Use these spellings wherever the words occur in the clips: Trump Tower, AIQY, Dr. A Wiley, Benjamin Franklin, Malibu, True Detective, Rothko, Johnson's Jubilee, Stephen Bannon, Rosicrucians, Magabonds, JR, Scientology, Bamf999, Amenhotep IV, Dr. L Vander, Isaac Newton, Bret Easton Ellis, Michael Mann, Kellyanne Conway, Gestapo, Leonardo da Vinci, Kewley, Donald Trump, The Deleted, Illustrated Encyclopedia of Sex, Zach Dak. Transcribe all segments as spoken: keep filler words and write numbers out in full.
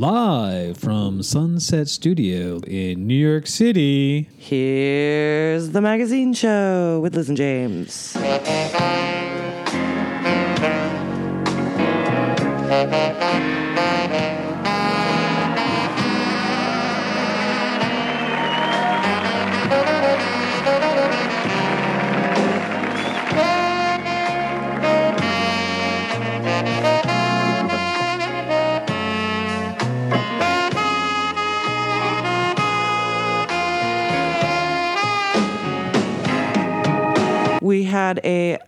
Live from Sunset Studio in New York City, here's the magazine show with Liz and James. We had a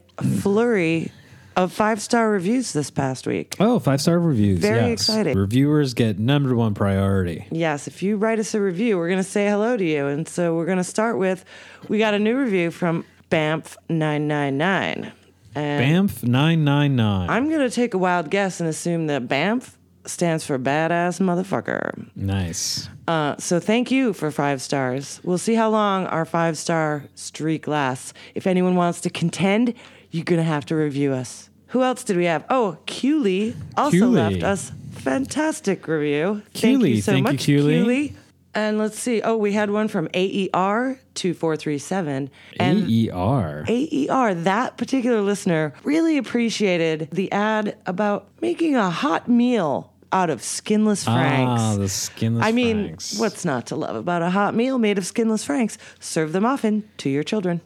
flurry of five-star reviews this past week. Oh, five-star reviews. Very yes. exciting. Reviewers get number one priority. Yes. If you write us a review, we're going to say hello to you. And so we're going to start with, we got a new review from Bamf nine nine nine. Bamf nine nine nine. I'm going to take a wild guess and assume that Bamf stands for badass motherfucker. Nice. Uh, so thank you for five stars. We'll see how long our five-star streak lasts. If anyone wants to contend, you're going to have to review us. Who else did we have? Oh, Kewley also Kewley. left us fantastic review. Kewley, thank you so thank much, you, Kewley. Kewley. And let's see. Oh, we had one from A E R two four three seven. A E R? A E R. That particular listener really appreciated the ad about making a hot meal out of skinless franks. Ah, the skinless I mean, franks. I mean, what's not to love about a hot meal made of skinless franks? Serve them often to your children.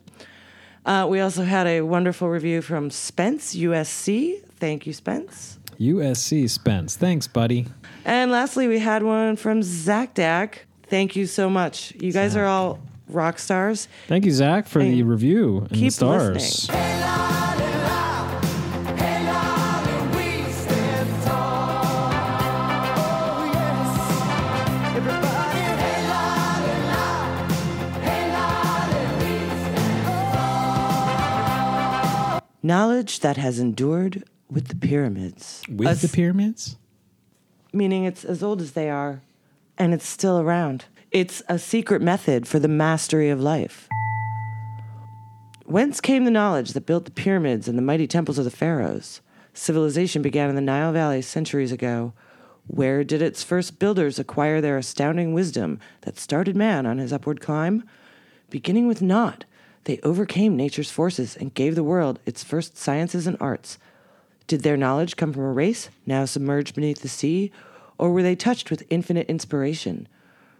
Uh, we also had a wonderful review from Spence U S C. Thank you, Spence. U S C Spence. Thanks, buddy. And lastly, we had one from Zach Dak. Thank you so much. You guys Zach. are all rock stars. Thank you, Zach, for and the review and keep the stars. Listening. Knowledge that has endured with the pyramids. With Us, the pyramids? Meaning it's as old as they are, and it's still around. It's a secret method for the mastery of life. Whence came the knowledge that built the pyramids and the mighty temples of the pharaohs? Civilization began in the Nile Valley centuries ago. Where did its first builders acquire their astounding wisdom that started man on his upward climb? Beginning with naught, they overcame nature's forces and gave the world its first sciences and arts. Did their knowledge come from a race now submerged beneath the sea, or were they touched with infinite inspiration?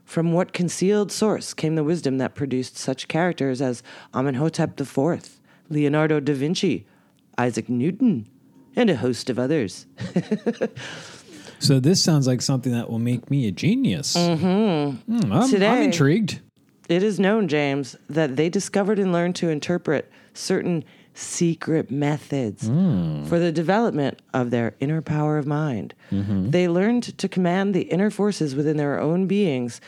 From what concealed source came the wisdom that produced such characters as Amenhotep the fourth, Leonardo da Vinci, Isaac Newton, and a host of others? So this sounds like something that will make me a genius. Mm-hmm. Mm, I'm, Today, I'm intrigued. It is known, James, that they discovered and learned to interpret certain secret methods mm. for the development of their inner power of mind. Mm-hmm. They learned to command the inner forces within their own beings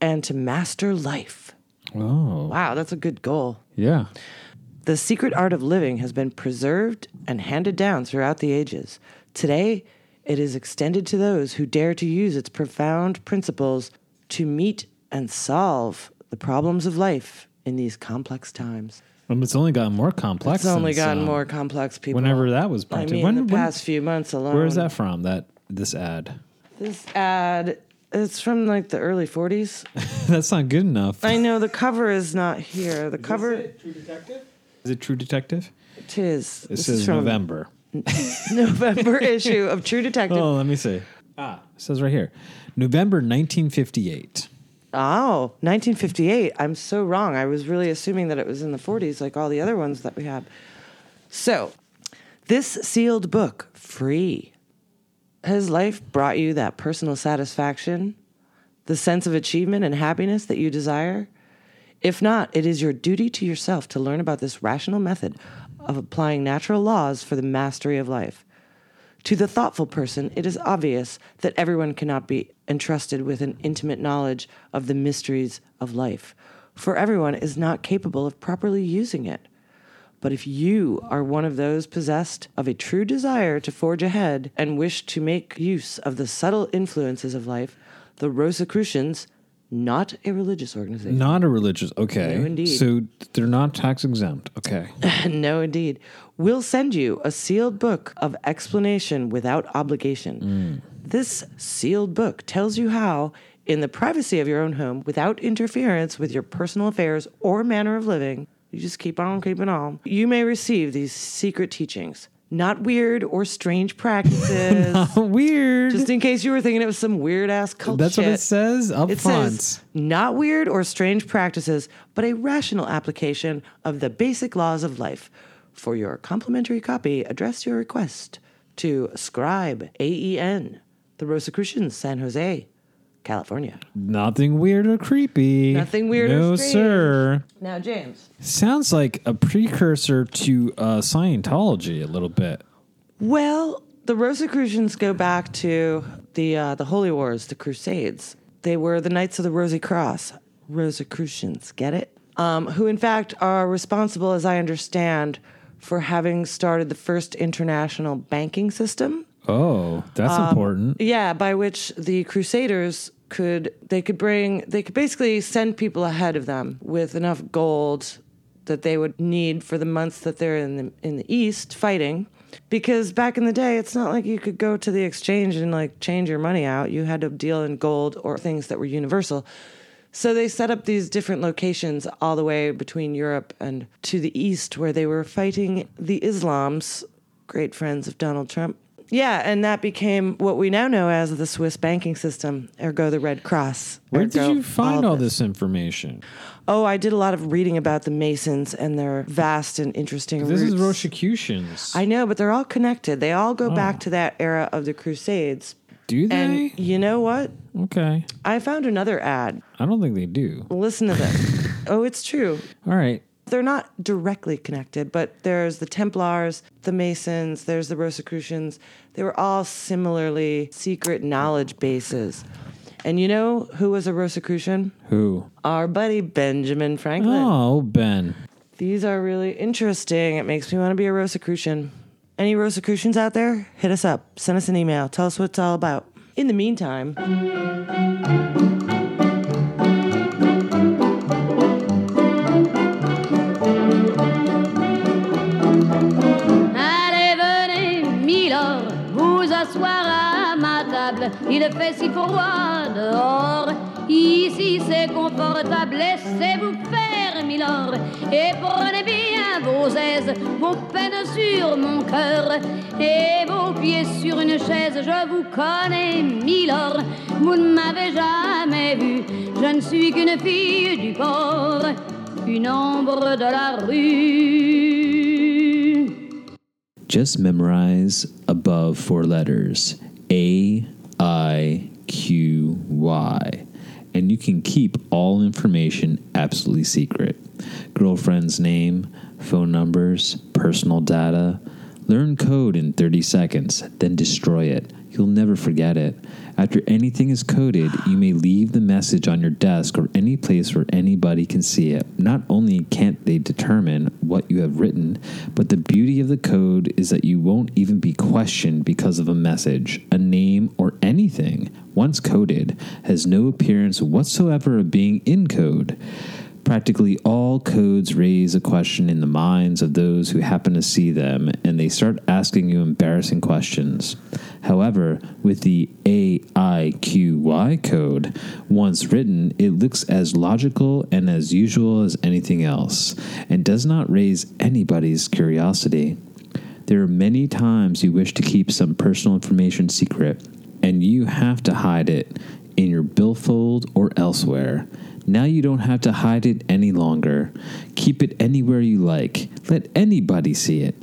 and to master life. Oh. Wow, that's a good goal. Yeah. The secret art of living has been preserved and handed down throughout the ages. Today, it is extended to those who dare to use its profound principles to meet and solve the problems of life in these complex times. Well, it's only gotten more complex. It's only since, gotten um, more complex, people. Whenever that was printed. I mean, when, the when, past few months alone. Where is that from, that this ad? This ad, it's from like the early forties. That's not good enough. I know, the cover is not here. The is cover... Is it True Detective? Is it True Detective? It is. It this says is from November. November issue of True Detective. Oh, let me see. Ah, it says right here. November nineteen fifty-eight. Oh, nineteen fifty-eight. I'm so wrong. I was really assuming that it was in the forties like all the other ones that we had. So, this sealed book, free. Has life brought you that personal satisfaction, the sense of achievement and happiness that you desire? If not, it is your duty to yourself to learn about this rational method of applying natural laws for the mastery of life. To the thoughtful person, it is obvious that everyone cannot be entrusted with an intimate knowledge of the mysteries of life, for everyone is not capable of properly using it. But if you are one of those possessed of a true desire to forge ahead and wish to make use of the subtle influences of life, the Rosicrucians, not a religious organization. Not a religious, okay. No, indeed. So they're not tax exempt, okay. No, indeed. We'll send you a sealed book of explanation without obligation. Mm. This sealed book tells you how, in the privacy of your own home, without interference with your personal affairs or manner of living, you just keep on keeping on, you may receive these secret teachings. Not weird or strange practices. Not weird. Just in case you were thinking it was some weird-ass cult That's shit. What it says up it front. It says, not weird or strange practices, but a rational application of the basic laws of life. For your complimentary copy, address your request to Scribe, A E N, the Rosicrucians, San Jose, California. Nothing weird or creepy. Nothing weird no, or strange. No, sir. Now, James. Sounds like a precursor to uh, Scientology a little bit. Well, the Rosicrucians go back to the uh, the Holy Wars, the Crusades. They were the Knights of the Rosy Cross. Rosicrucians, get it? Um, who, in fact, are responsible, as I understand, for having started the first international banking system. Oh, that's um, important. Yeah, by which the Crusaders could, they could bring, they could basically send people ahead of them with enough gold that they would need for the months that they're in the, in the East fighting. Because back in the day, it's not like you could go to the exchange and like change your money out. You had to deal in gold or things that were universal. So they set up these different locations all the way between Europe and to the East where they were fighting the Islams, great friends of Donald Trump. Yeah, and that became what we now know as the Swiss banking system, ergo the Red Cross. Where did you find all, all this. this information? Oh, I did a lot of reading about the Masons and their vast and interesting roots. This is Rosicrucians. I know, but they're all connected. They all go oh. back to that era of the Crusades. Do they? And you know what? Okay. I found another ad. I don't think they do. Listen to this. Oh, it's true. All right. They're not directly connected, but there's the Templars, the Masons, there's the Rosicrucians. They were all similarly secret knowledge bases. And you know who was a Rosicrucian? Who? Our buddy Benjamin Franklin. Oh, Ben. These are really interesting. It makes me want to be a Rosicrucian. Any Rosicrucians out there? Hit us up. Send us an email. Tell us what it's all about. In the meantime... Il fait si froid dehors, ici c'est confortable, laissez-vous faire, milord, et prenez bien vos aises, vos peines sur mon cœur, et vos pieds sur une chaise, je vous connais, milord, vous ne m'avez jamais vu, je ne suis qu'une fille du port, une ombre de la rue. Just memorize above four letters, A I Q Y, and you can keep all information absolutely secret. Girlfriend's name, phone numbers, personal data. Learn code in thirty seconds, then destroy it. You'll never forget it. After anything is coded, you may leave the message on your desk or any place where anybody can see it. Not only can't they determine what you have written, but the beauty of the code is that you won't even be questioned because of a message, a name, or anything, once coded, has no appearance whatsoever of being in code. Practically all codes raise a question in the minds of those who happen to see them, and they start asking you embarrassing questions. However, with the A I Q Y code, once written, it looks as logical and as usual as anything else, and does not raise anybody's curiosity. There are many times you wish to keep some personal information secret, and you have to hide it in your billfold or elsewhere. Now you don't have to hide it any longer. Keep it anywhere you like. Let anybody see it.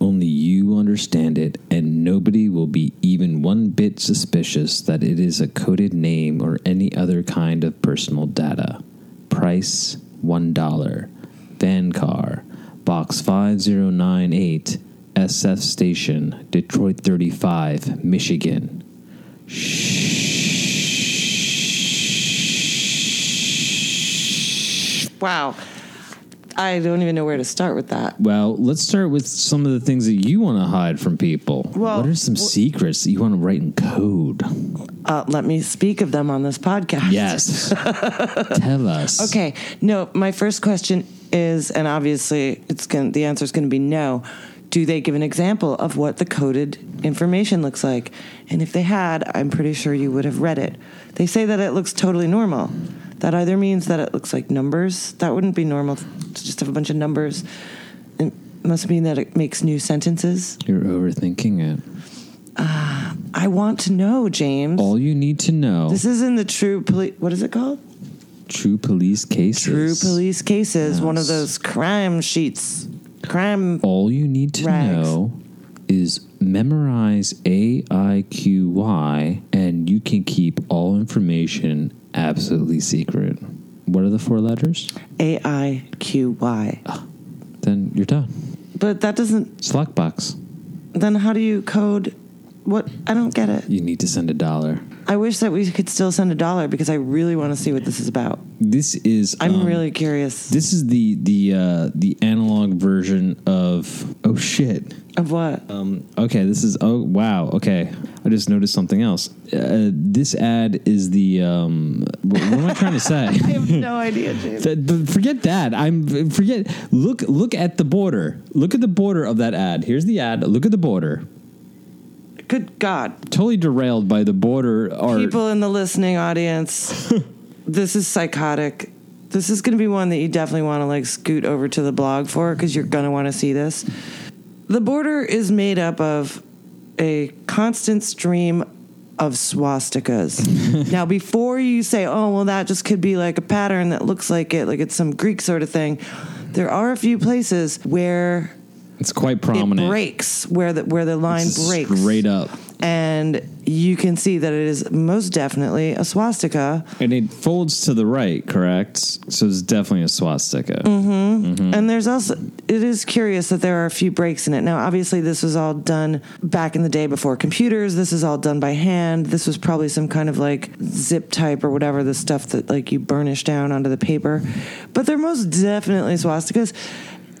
Only you understand it, and nobody will be even one bit suspicious that it is a coded name or any other kind of personal data. Price, one dollar. Van car, Box five zero nine eight, S F Station, Detroit thirty-five, Michigan. Shh. Wow. I don't even know where to start with that. Well, let's start with some of the things that you want to hide from people. Well, what are some well, secrets that you want to write in code? Uh, let me speak of them on this podcast. Yes. Tell us. Okay. No, my first question is, and obviously it's gonna, the answer is going to be no, do they give an example of what the coded information looks like? And if they had, I'm pretty sure you would have read it. They say that it looks totally normal. That either means that it looks like numbers. That wouldn't be normal to just have a bunch of numbers. It must mean that it makes new sentences. You're overthinking it. Uh, I want to know, James. All you need to know. This is in the True Police... What is it called? True Police Cases. True Police Cases. Yes. One of those crime sheets. Crime All you need to rags. know is memorize A I Q Y, and you can keep all information absolutely secret. What are the four letters? A I Q Y. Oh, then you're done. But that doesn't... It's lockbox. Then how do you code... What? I don't get it. You need to send a dollar. I wish that we could still send a dollar because I really want to see what this is about. This is... I'm um, really curious. This is the the uh, the analog version of... Oh, shit. Of what? Um. Okay, this is... Oh, wow. Okay. I just noticed something else. Uh, this ad is the... Um, what, what am I trying to say? I have no idea, James. the, the, forget that. I'm... Forget... Look, look at the border. Look at the border of that ad. Here's the ad. Look at the border. Good God. Totally derailed by the border art. People in the listening audience, this is psychotic. This is going to be one that you definitely want to, like, scoot over to the blog for because you're going to want to see this. The border is made up of a constant stream of swastikas. Now, before you say, oh, well, that just could be, like, a pattern that looks like it, like it's some Greek sort of thing, there are a few places where... It's quite prominent. It breaks where the where the line it's breaks straight up, and you can see that it is most definitely a swastika. And it folds to the right, correct? So it's definitely a swastika. Mm-hmm. Mm-hmm. And there's also it is curious that there are a few breaks in it. Now, obviously, this was all done back in the day before computers. This is all done by hand. This was probably some kind of like zip type or whatever, the stuff that like you burnish down onto the paper. But they're most definitely swastikas.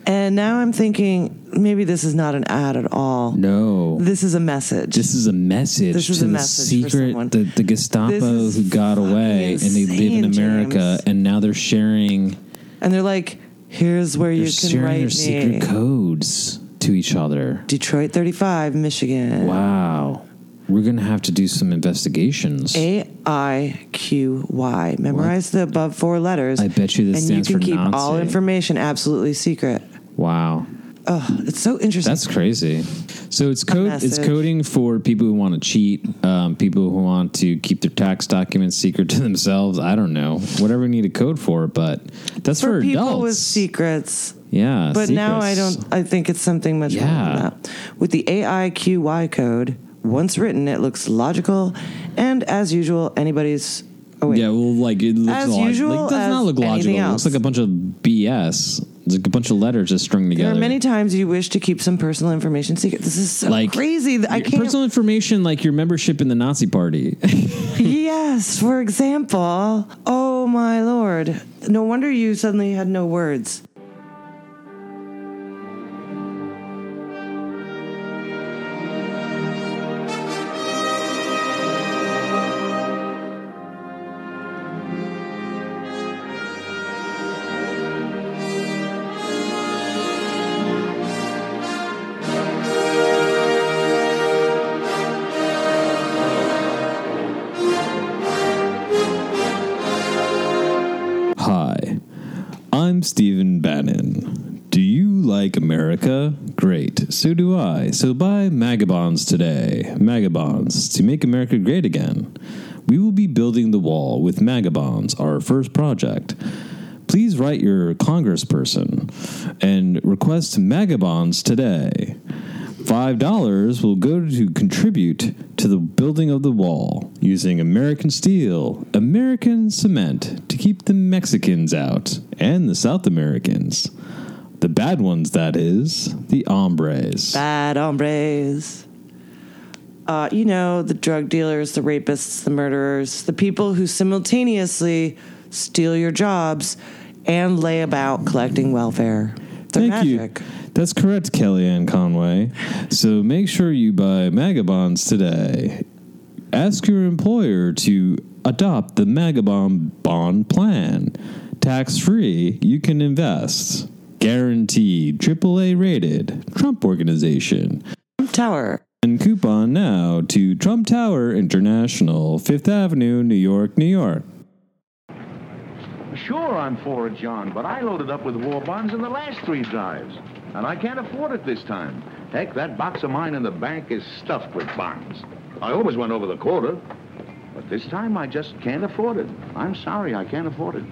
And now I'm thinking, maybe this is not an ad at all. No. This is a message. This is a message. This is a message for someone. The secret, the Gestapo who got away, and they live in America, and now they're sharing. And they're like, here's where you can write me. They're sharing their secret codes to each other. Detroit thirty-five, Michigan. Wow. We're going to have to do some investigations. A I Q Y. Memorize what? The above four letters. I bet you this stands for Nazi. And you can keep all information absolutely secret. Wow. Oh, it's so interesting. That's crazy. So it's code. It's coding for people who want to cheat, um, people who want to keep their tax documents secret to themselves. I don't know. Whatever we need a code for, but that's for, for people adults. With secrets. Yeah, but secrets. Now I don't. I think it's something much yeah. more than that. With the A I Q Y code. Once written, it looks logical, and as usual, anybody's... Oh, wait. Yeah, well, like, it looks logical. As usual, like, it does not look logical. It looks like a bunch of B S. It's like a bunch of letters just strung together. There are many times you wish to keep some personal information secret. This is so like, crazy. I can't... Personal information like your membership in the Nazi party. Yes, for example. Oh, my Lord. No wonder you suddenly had no words. Stephen Bannon. Do you like America? Great. So do I. So buy Magabonds today. Magabonds. To make America great again. We will be building the wall with Magabonds, our first project. Please write your congressperson and request Magabonds today. Five dollars will go to contribute to the building of the wall using American steel, American cement to keep the Mexicans out and the South Americans. The bad ones, that is, the hombres. Bad hombres. Uh, you know, the drug dealers, the rapists, the murderers, the people who simultaneously steal your jobs and lay about collecting welfare. They're Thank magic. you. That's correct, Kellyanne Conway. So make sure you buy Magabonds today. Ask your employer to adopt the Magabond bond plan. Tax-free, you can invest. guaranteed, triple A rated, Trump Organization. Trump Tower. And coupon now to Trump Tower International, Fifth Avenue, New York, New York. Sure, I'm for it, John, but I loaded up with war bonds in the last three drives, and I can't afford it this time. Heck, that box of mine in the bank is stuffed with bonds. I always went over the quarter, but this time I just can't afford it. I'm sorry, I can't afford it.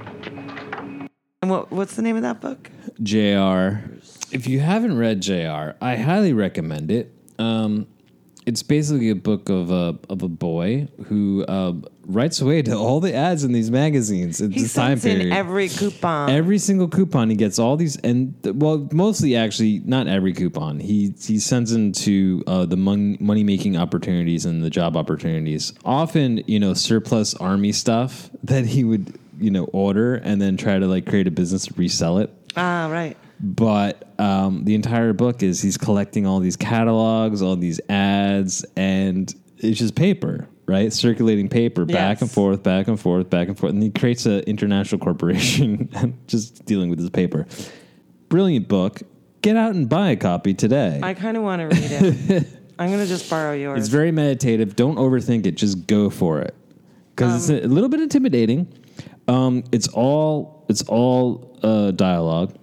And what, what's the name of that book? J R. If you haven't read J R, I highly recommend it. Um, it's basically a book of a of a boy who uh, writes away to all the ads in these magazines. It's he this time period. In every coupon, every single coupon, he gets all these, and well, mostly actually not every coupon. He he sends them to uh, the mon- money making opportunities and the job opportunities. Often, you know, surplus army stuff that he would you know order and then try to like create a business to resell it. Ah, right. But um, the entire book is he's collecting all these catalogs, all these ads, and it's just paper, right? Circulating paper yes. back and forth, back and forth, back and forth. And he creates an international corporation just dealing with his paper. Brilliant book. Get out and buy a copy today. I kind of want to read it. I'm going to just borrow yours. It's very meditative. Don't overthink it. Just go for it. Because um, it's a little bit intimidating. Um, it's all, it's all uh, dialogue.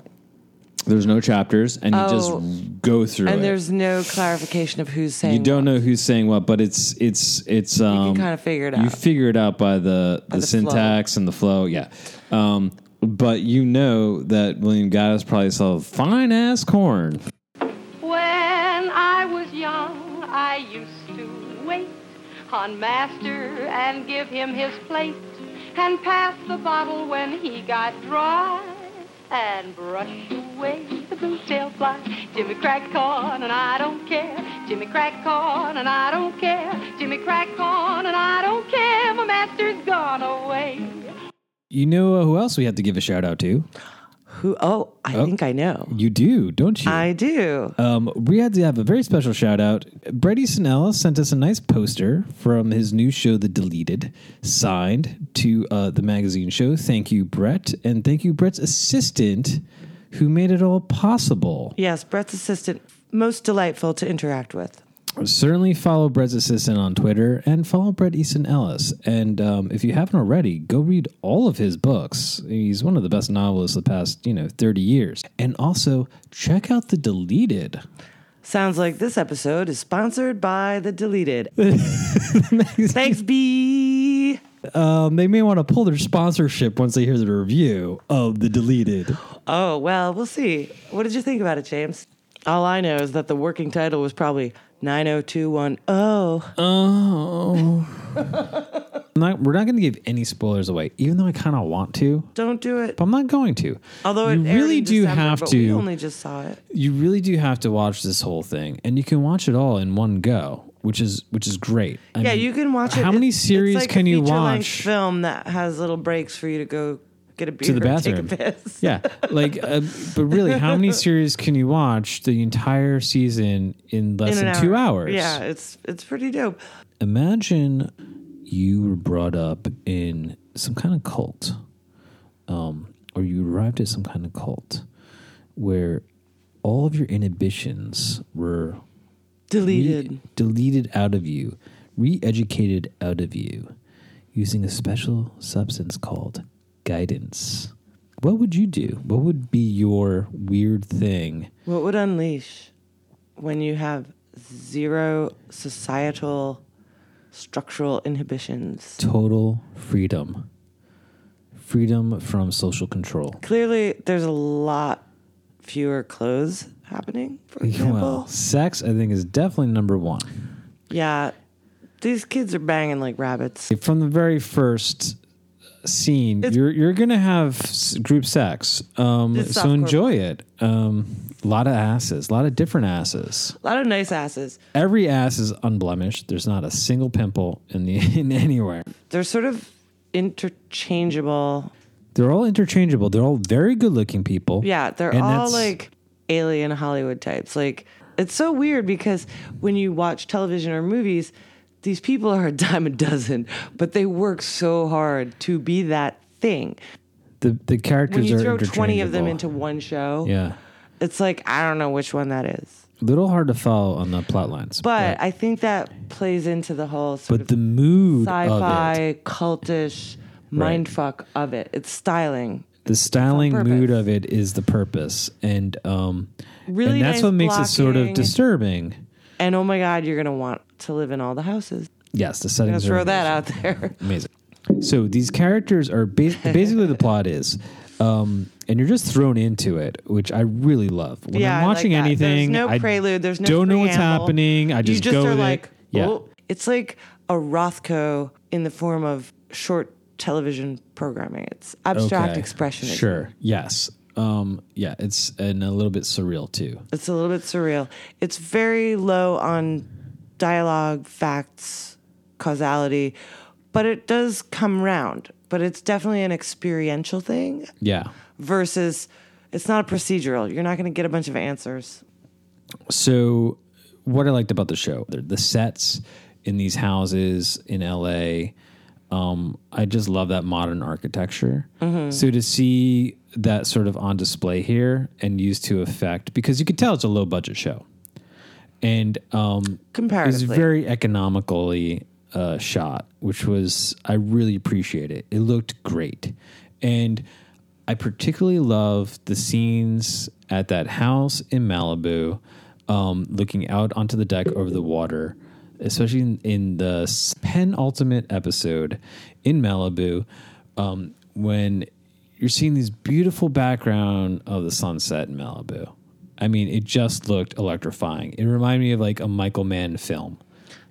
There's no chapters, and you oh, just go through and it. And there's no clarification of who's saying what. You don't what. know who's saying what, but it's... it's it's um, you can kind of figure it out. You figure it out by the, by the, the syntax flow. and the flow, yeah. Um, but you know that William Goddess probably saw fine-ass corn. When I was young, I used to wait on master and give him his plate and pass the bottle when he got dry. And brush away the blue-tailed fly. Jimmy crack corn and I don't care. Jimmy crack corn and I don't care. Jimmy crack corn and I don't care. My master's gone away. You know uh, who else we have to give a shout-out to? Who? Oh, I oh, think I know. You do, don't you? I do. Um, we had to have a very special shout-out. Bret Easton Ellis sent us a nice poster from his new show, The Deleted, signed to uh, the magazine show. Thank you, Bret. And thank you, Bret's assistant, who made it all possible. Yes, Bret's assistant, most delightful to interact with. Certainly follow Bret's assistant on Twitter and follow Bret Easton Ellis. And um, if you haven't already, go read all of his books. He's one of the best novelists of the past, you know, thirty years. And also check out The Deleted. Sounds like this episode is sponsored by The Deleted. Thanks, B. Um, they may want to pull their sponsorship once they hear the review of The Deleted. Oh, well, we'll see. What did you think about it, James? All I know is that the working title was probably... nine oh two one oh. Oh. not, we're not going to give any spoilers away, even though I kind of want to. Don't do it. But I'm not going to. Although you really do December, have to. We only just saw it. You really do have to watch this whole thing, and you can watch it all in one go, which is which is great. I yeah, mean, you can watch it. How many series like can you watch? Film that has little breaks for you to go get a beer to the bathroom. And take a piss. Yeah, like, uh, but really, how many series can you watch the entire season in less in than hour. two hours? Yeah, it's it's pretty dope. Imagine you were brought up in some kind of cult, um, or you arrived at some kind of cult where all of your inhibitions were deleted, re- deleted out of you, re-educated out of you, using a special substance called guidance. What would you do? What would be your weird thing? What would unleash when you have zero societal structural inhibitions? Total freedom. Freedom from social control. Clearly, there's a lot fewer clothes happening, for example. Well, sex, I think, is definitely number one. Yeah. These kids are banging like rabbits. From the very first... scene, it's, you're you're gonna have group sex, um, so enjoy it. Um, a lot of asses, a lot of different asses, a lot of nice asses. Every ass is unblemished. There's not a single pimple in the in anywhere. They're sort of interchangeable. They're all interchangeable. They're all very good looking people. Yeah, they're and all like alien Hollywood types. Like it's so weird because when you watch television or movies. These people are a dime a dozen, but they work so hard to be that thing. the the characters when you are throw twenty of them into one show. Yeah, it's like I don't know which one that is. A little hard to follow on the plot lines, but, but I think that plays into the whole sort but of the mood sci-fi cultish mindfuck right. of it. It's styling. The styling mood of it is the purpose, and um, really and that's nice what makes it sort of disturbing. And oh my God, you're gonna want to live in all the houses. Yes, the settings. I'm gonna throw that out there. Amazing. So these characters are bas- basically the plot is, um, and you're just thrown into it, which I really love. When yeah, I'm watching I like anything, there's no prelude. There's no. Don't preamble. Know what's happening. I just, you just go are with like, it. Oh. Yeah, it's like a Rothko in the form of short television programming. It's abstract okay. expressionism. Sure. Yes. Um, yeah. It's and a little bit surreal too. It's a little bit surreal. It's very low on dialogue, facts, causality. But it does come round. But it's definitely an experiential thing. Yeah. Versus, it's not a procedural. You're not going to get a bunch of answers. So, what I liked about the show, the sets in these houses in L A, um, I just love that modern architecture. Mm-hmm. So, to see that sort of on display here and used to effect, because you could tell it's a low budget show. And um, comparatively, it's very economically Uh, shot, which was, I really appreciate it. It looked great. And I particularly love the scenes at that house in Malibu, um, looking out onto the deck over the water, especially in, in the penultimate episode in Malibu, um, when you're seeing this beautiful background of the sunset in Malibu. I mean, it just looked electrifying. It reminded me of like a Michael Mann film.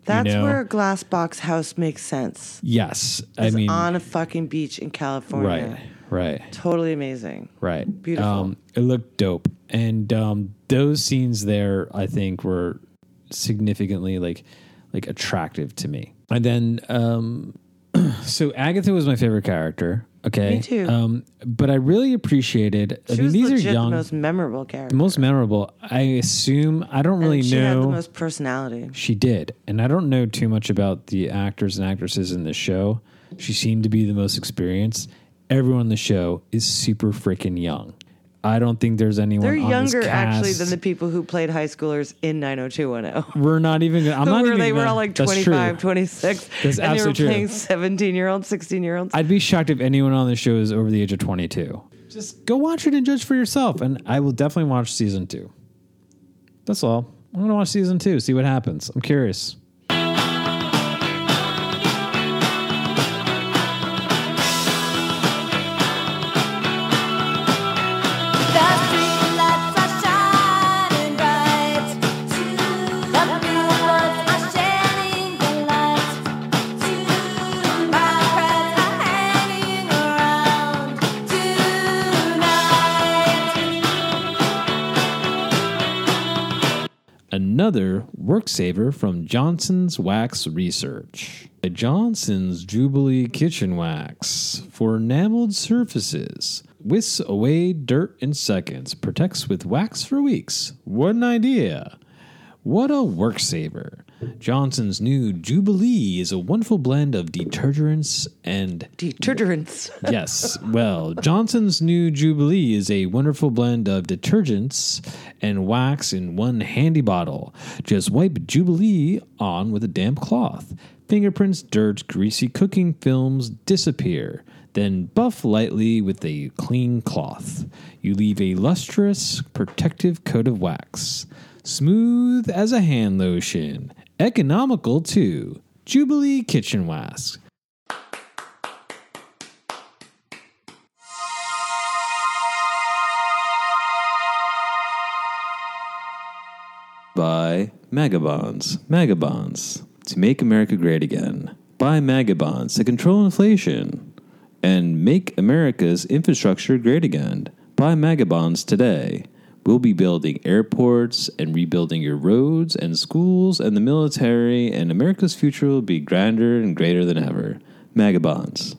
That's you know? where a glass box house makes sense. Yes. I mean, on a fucking beach in California. Right, right. Totally amazing. Right. Beautiful. Um, it looked dope. And um, those scenes there, I think, were significantly, like, like attractive to me. And then, um, so Agatha was my favorite character. Okay. Me too. Um, but I really appreciated. She I mean, was these legit are young, the most memorable character. Most memorable. I assume. I don't really and she know. She had the most personality. She did. And I don't know too much about the actors and actresses in the show. She seemed to be the most experienced. Everyone in the show is super freaking young. I don't think there's anyone. They're on younger this cast. Actually than the people who played high schoolers in nine oh two one oh. We're not even. I'm not were, even. They gonna, were all like twenty-five, twenty-six. That's and absolutely true. They were playing seventeen-year-olds, sixteen-year-olds. I'd be shocked if anyone on the show is over the age of twenty-two. Just go watch it and judge for yourself. And I will definitely watch season two. That's all. I'm gonna watch season two. See what happens. I'm curious. Another work saver from Johnson's Wax Research. A Johnson's Jubilee Kitchen Wax for enameled surfaces. Whisks away dirt in seconds. Protects with wax for weeks. What an idea. What a work saver. Johnson's new Jubilee is a wonderful blend of detergents and... Detergents. Yes. Well, Johnson's new Jubilee is a wonderful blend of detergents and wax in one handy bottle. Just wipe Jubilee on with a damp cloth. Fingerprints, dirt, greasy cooking films disappear. Then buff lightly with a clean cloth. You leave a lustrous, protective coat of wax. Smooth as a hand lotion. Economical, too. Jubilee Kitchen Wax. Buy Magabonds. Magabonds. To make America great again. Buy Magabonds to control inflation. And make America's infrastructure great again. Buy Magabonds today. We'll be building airports and rebuilding your roads and schools and the military, and America's future will be grander and greater than ever. Magabonds.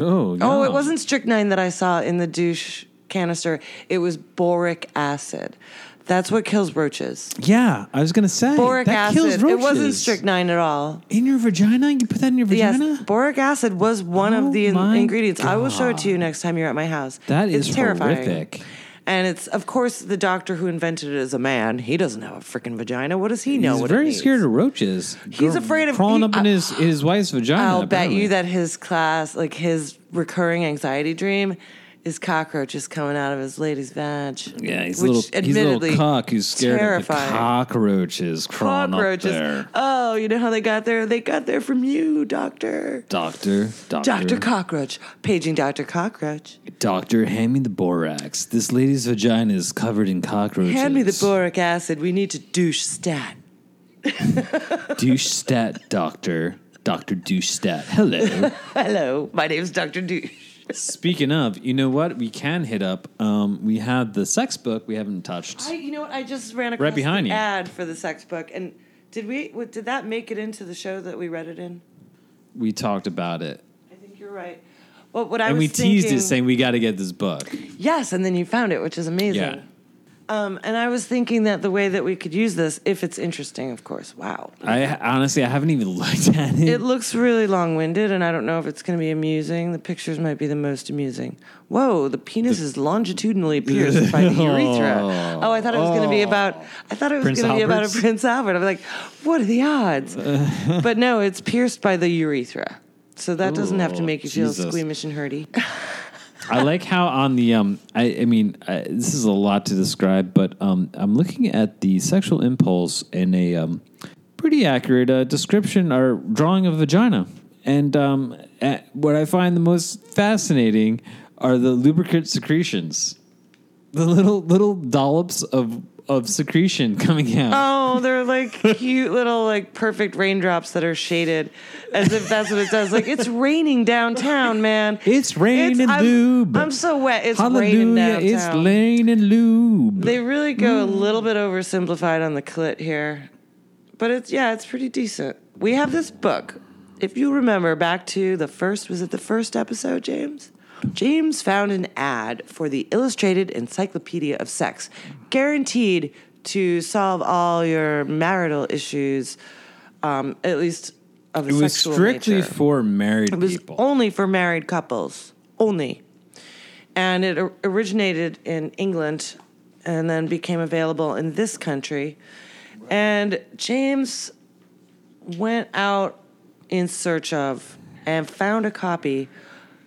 Oh, wasn't strychnine that I saw in the douche canister. It was boric acid. That's what kills roaches. Yeah, I was going to say. Boric that acid. Kills roaches. It wasn't strychnine at all. In your vagina? You put that in your vagina? Yes, boric acid was one oh of the in- ingredients. God. I will show it to you next time you're at my house. That it's is terrifying. Horrific. And it's, of course, the doctor who invented it is a man. He doesn't have a freaking vagina. What does he know? He's what very it scared of roaches. He's Girl, afraid of crawling he, up in uh, his, his wife's vagina. I'll apparently. bet you that his class, like his recurring anxiety dream, is cockroaches coming out of his lady's vag. Yeah, he's a little, he's a little cock who's scared terrifying. of the cockroaches crawling cockroaches. up there. Oh, you know how they got there? They got there from you, doctor. Doctor, doctor. Doctor Cockroach. Paging Doctor Cockroach. Doctor, hand me the borax. This lady's vagina is covered in cockroaches. Hand me the boric acid. We need to douche stat. Douche stat, doctor. Doctor douche stat. Hello. Hello. My name's Doctor Douche. Speaking of, you know what? We can hit up. Um, we have the sex book we haven't touched. I, you know what? I just ran across right behind the you. ad for the sex book, and did we? Did that make it into the show that we read it in? We talked about it. I think you're right. Well, what I and was we teased thinking, it, saying we got to get this book. Yes, and then you found it, which is amazing. Yeah. Um, and I was thinking that the way that we could use this, if it's interesting, of course. Wow. I honestly, I haven't even looked at it. It looks really long-winded, and I don't know if it's going to be amusing. The pictures might be the most amusing. Whoa, the penis the, is longitudinally pierced by the urethra. Oh, I thought it was oh. going to be about. I thought it was going to be about a Prince Albert. I was like, what are the odds? But no, it's pierced by the urethra, so that Ooh, doesn't have to make you Jesus. feel squeamish and hurty. I like how on the, um, I, I mean, I, this is a lot to describe, but um, I'm looking at the sexual impulse in a um, pretty accurate uh, description or drawing of vagina. And um, uh, what I find the most fascinating are the lubricant secretions, the little little dollops of of secretion coming out. Oh, they're like cute little like perfect raindrops that are shaded as if that's what it does. Like, it's raining downtown, man. It's raining it's, I'm, lube. I'm so wet. It's Hallelujah, raining downtown. It's raining lube. They really go mm. a little bit oversimplified on the clit here. But it's, yeah, it's pretty decent. We have this book. If you remember back to the first, was it the first episode, James? James found an ad for the Illustrated Encyclopedia of Sex, guaranteed to solve all your marital issues, um, at least of a sexual nature. It was strictly for married people. It was only for married couples, only. And it originated in England and then became available in this country. And James went out in search of and found a copy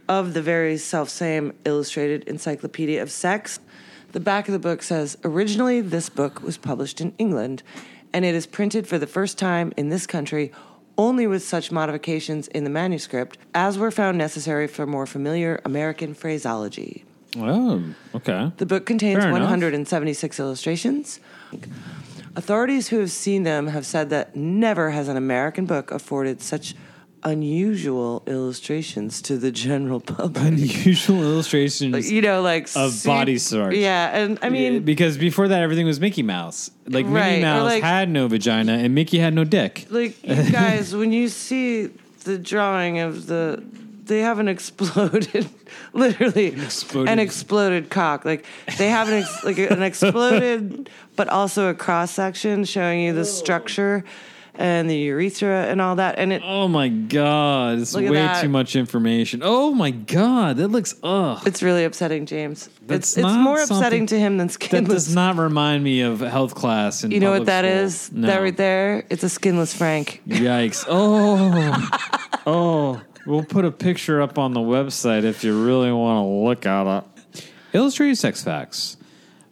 of the very self-same Illustrated Encyclopedia of Sex. The back of the book says, originally this book was published in England, and it is printed for the first time in this country only with such modifications in the manuscript as were found necessary for more familiar American phraseology. Oh, okay. The book contains Fair one hundred seventy-six enough. illustrations. Authorities who have seen them have said that never has an American book afforded such unusual illustrations to the general public. Unusual illustrations, like, you know, like of su- body parts. Yeah, and I mean, yeah, because before that, everything was Mickey Mouse. Like right, Mickey Mouse like, had no vagina, and Mickey had no dick. Like, you guys, when you see the drawing of the, they have an exploded, literally an exploded, an exploded cock. Like they have an ex, like an exploded, but also a cross section showing you the structure and the urethra and all that, and it. Oh my God, it's way too much information. Oh my God, that looks ugh. It's really upsetting, James. That's it's, it's more upsetting to him than skinless. That does not remind me of health class. In you know what that school. is? No. That right there, it's a skinless Frank. Yikes! Oh, oh. We'll put a picture up on the website if you really want to look at it. Illustrated Sex Facts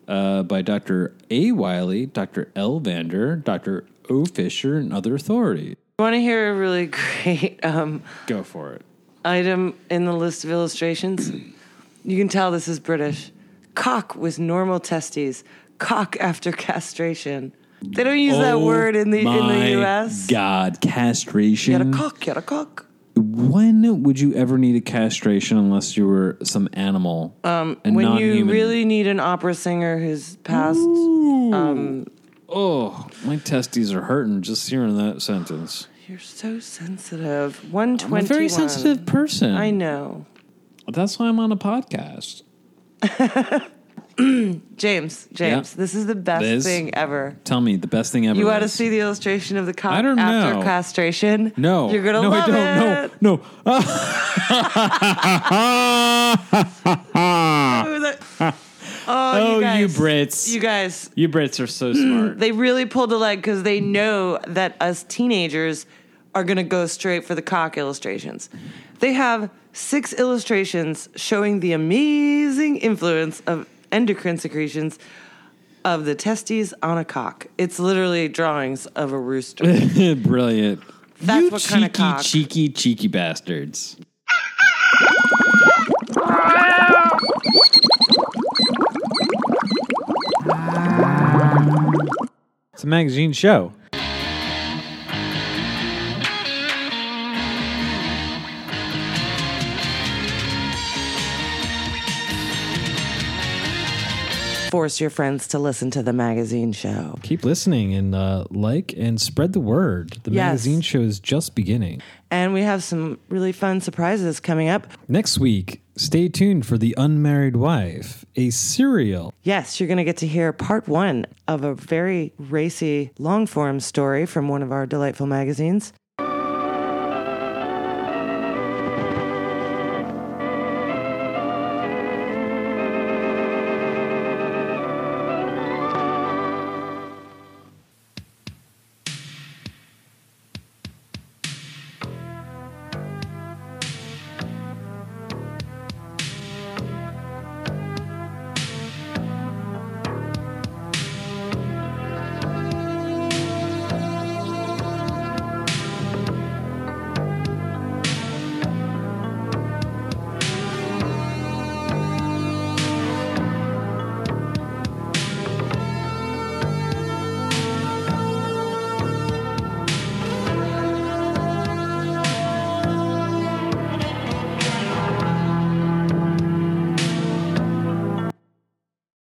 uh, by Doctor A Wiley, Doctor L Vander, Doctor O. Fisher, and other authorities. I want to hear a really great um, Go for it. item in the list of illustrations. You can tell this is British. Cock with normal testes. Cock after castration. They don't use oh that word in the in the U S. God, castration. Get a cock, get a cock. When would you ever need a castration unless you were some animal? Um, and when non-human? You really need an opera singer who's passed. Ooh. Um, Oh, my testes are hurting just hearing that sentence. You're so sensitive. one twenty-one I'm a very sensitive person. I know. That's why I'm on a podcast. James, James, yeah. This is the best Liz, thing ever. Tell me, the best thing ever. You want to see the illustration of the cock I don't after know. Castration? No. You're going to no, love it. No, I don't. It. No, no. Oh, oh you, guys, you Brits. You guys. You Brits are so smart. They really pulled a leg because they know that us teenagers are going to go straight for the cock illustrations. They have six illustrations showing the amazing influence of endocrine secretions of the testes on a cock. It's literally drawings of a rooster. Brilliant. That's you what cheeky, kind of cock. Cheeky, cheeky bastards. It's a magazine show. Force your friends to listen to the magazine show. Keep listening and uh, like and spread the word. The yes. magazine show is just beginning. And we have some really fun surprises coming up. Next week, stay tuned for The Unmarried Wife, a serial. Yes, you're going to get to hear part one of a very racy long-form story from one of our delightful magazines.